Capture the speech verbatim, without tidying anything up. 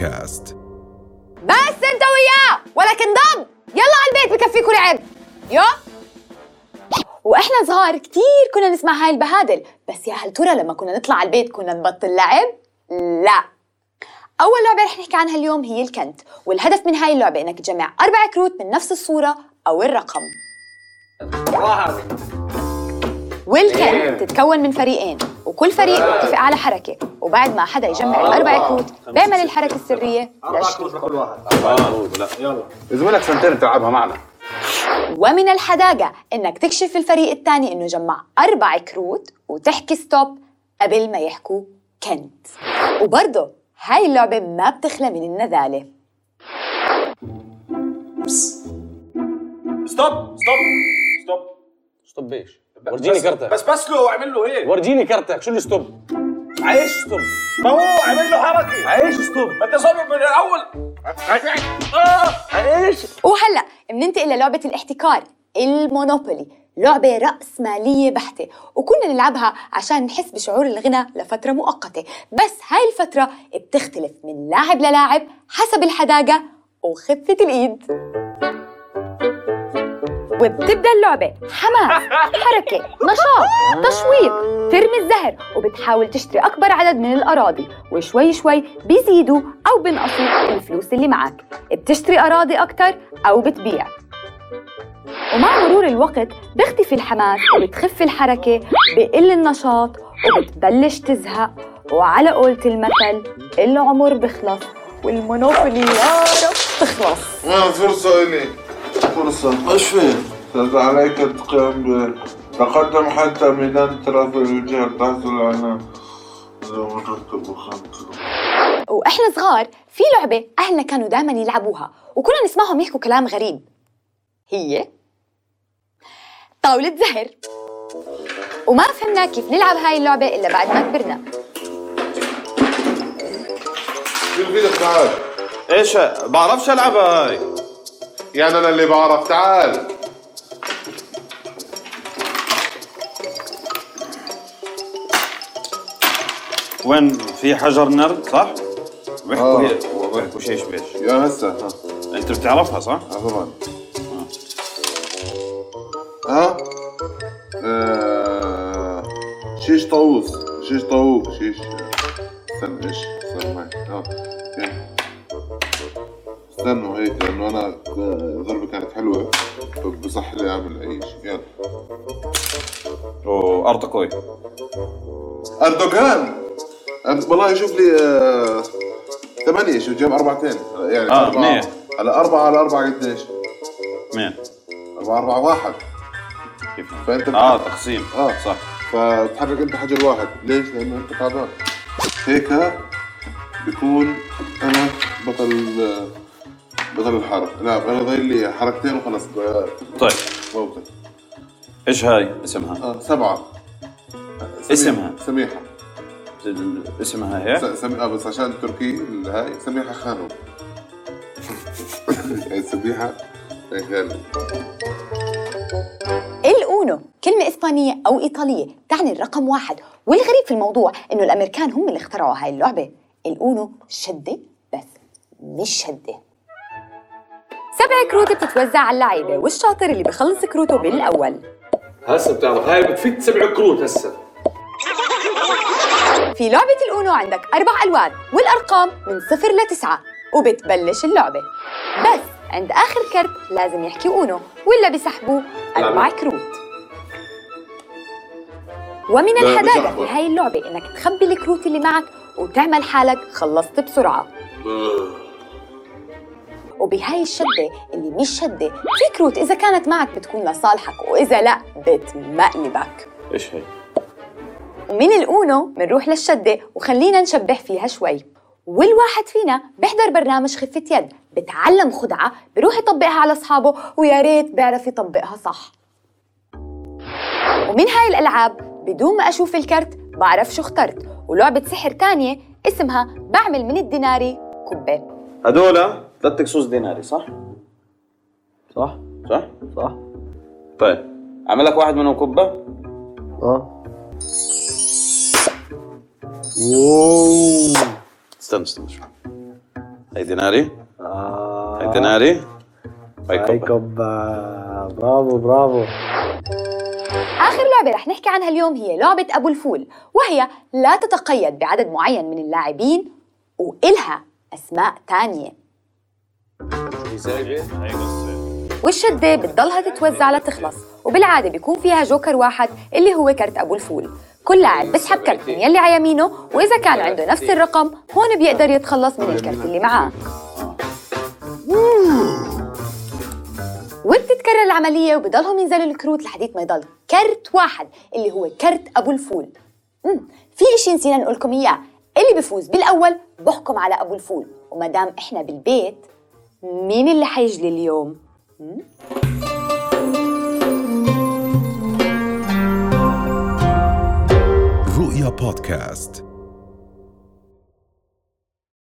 بودكاست. بس انت وياه ولا كنضب، يلا على البيت بكفيك ولعب. يو واحنا صغار كتير كنا نسمع هاي البهادل، بس يا هل ترى لما كنا نطلع على البيت كنا نبطل لعب؟ لا. اول لعبه رح نحكي عنها اليوم هي الكنت، والهدف من هاي اللعبه انك تجمع اربع كروت من نفس الصوره او الرقم. واحد. والكنت تتكون من فريقين، وكل فريق متفق على حركه، وبعد ما حدا يجمع آه الاربع آه كروت بيعمل الحركه السريه لعشرين. كل واحد اربع كروت. لا يلا زميلك سنتين بتلعبها معنا. ومن الحداقه انك تكشف الفريق الثاني انه جمع اربع كروت وتحكي ستوب قبل ما يحكوا كنت. وبرضه هاي اللعبه ما بتخلى من النذاله. ستوب ستوب ستوب ستوب. ايش؟ ورجيني كارتك. بس بس له اعمل له هيك. ورجيني كارتك. شو اللي ستوب؟ عايش ستوب. ما هو اعمل له حركه. عايش ستوب. ما انت صابر من الاول. عايش. وهلا بننتقل للعبه الاحتكار، المونوبولي، لعبه راس ماليه بحته، وكنا نلعبها عشان نحس بشعور الغنى لفتره مؤقته، بس هاي الفتره بتختلف من لاعب للاعب حسب الحداقه وخفه الايد. وبتبدأ اللعبة حماس، حركة، نشاط، تشويق، ترمي الزهر، وبتحاول تشتري أكبر عدد من الأراضي، وشوي شوي بيزيدوا أو بنقصوا الفلوس اللي معك، بتشتري أراضي أكتر أو بتبيع. ومع مرور الوقت بيختفي الحماس وبتخف الحركة، بقل النشاط وبتبلش تزهق، وعلى قولة المثل العمر بخلص والمونوبولي يا رب تخلص. ما فرصة إلي فرصة ايش فيه؟ عليك القيام بها، تقدم حتى ميدان الترف الوجهة تحصل على مرتب وخمسة. واحنا صغار في لعبة اهلنا كانوا دائما يلعبوها، وكنا نسمعهم يحكوا كلام غريب، هي طاولة زهر، وما فهمنا كيف نلعب هاي اللعبة الا بعد ما كبرنا. شو بدك تعال؟ ايش بعرفش العبها هاي. يعني أنا اللي بعرف، تعال. وين في حجر نرد صح؟ بيحكوا هيك وبيحكوا شيش بيش. يا هسه أنت بتعرفها صح؟ طبعا. ها؟ آه. شيش طاووس، شيش طاووق، شيش استنى إيش؟ استنى ها. استنوا هيك لأنه أنا ضربة كانت حلوة بصح لي أعمل أي شيء. يلا أوه أردوغان أردوغان والله يشوف لي آه... ثمانية. شوف جاب أربعتين يعني آه أربعة مية. على أربعة على أربعة قديش؟ مين؟ أربعة أربعة واحد. فأنت آه تقسيم آه صح. فتحرك أنت حجر واحد. ليش؟ لأنه أنت تعبان. هيك بيكون أنا بطل بطل الحرب. لا انا ضايل لي حركتين وخلص. طيب موضوع ايش هاي اسمها؟ آه سبعه. سميحة. اسمها سميحه. اسمها هي سميحه بس عشان التركي هاي سميحه خانو. سميحه خانو. الأونو كلمه اسبانيه او ايطاليه تعني الرقم واحد، والغريب في الموضوع انه الامريكان هم اللي اخترعوا هاي اللعبه. الأونو شده بس مش هده. سبع كروت بتتوزع على اللعيبه، والشاطر اللي بيخلص كروته بالاول. هسه بتعرف هاي بتفيد سبع كروت. هسه في لعبه الاونو عندك اربع الوان والارقام من صفر لتسعة، وبتبلش اللعبه. بس عند اخر كرت لازم يحكي اونو ولا بيسحبوه اربع كروت. ومن الحداقه في هاي اللعبه انك تخبي الكروت اللي معك وتعمل حالك خلصت بسرعه. وبهاي الشدة اللي مش شدة في كروت إذا كانت معك بتكون لصالحك، وإذا لا بتمقلبك. إيش هي؟ ومن الأونو منروح للشدة، وخلينا نشبه فيها شوي. والواحد فينا بيحضر برنامج خفة يد، بتعلم خدعة بروح يطبقها على أصحابه، ويا ريت بيعرف يطبقها صح. ومن هاي الألعاب بدون ما أشوف الكرت بعرف شو اخترت. ولعبة سحر تانية اسمها بعمل من الديناري كوبة. هدول ثلاثة كسوس ديناري صح؟ صح؟ صح؟ صح؟ طيب عملك واحد منهم كبة؟ اه واو. استنى استنى شوي. هاي ديناري آه. هاي ديناري هاي كوبا. برافو برافو. آخر لعبة رح نحكي عنها اليوم هي لعبة أبو الفول، وهي لا تتقيد بعدد معين من اللاعبين وإلها أسماء تانية. والشدة بتضلها تتوزع لتخلص، وبالعادة بيكون فيها جوكر واحد اللي هو كرت أبو الفول. كل لاعب بسحب كرت من يلي على يمينه، وإذا كان عنده نفس الرقم هون بيقدر يتخلص من الكرت اللي معاه. وبتتكرر العملية وبضلهم ينزلوا الكروت لحديت ما يضل كرت واحد اللي هو كرت أبو الفول. مم. في إشي نسينا نقول لكم إياه، اللي بفوز بالأول بحكم على أبو الفول. ومدام إحنا بالبيت، مين اللي حيجلي اليوم؟ مم. رؤيا بودكاست.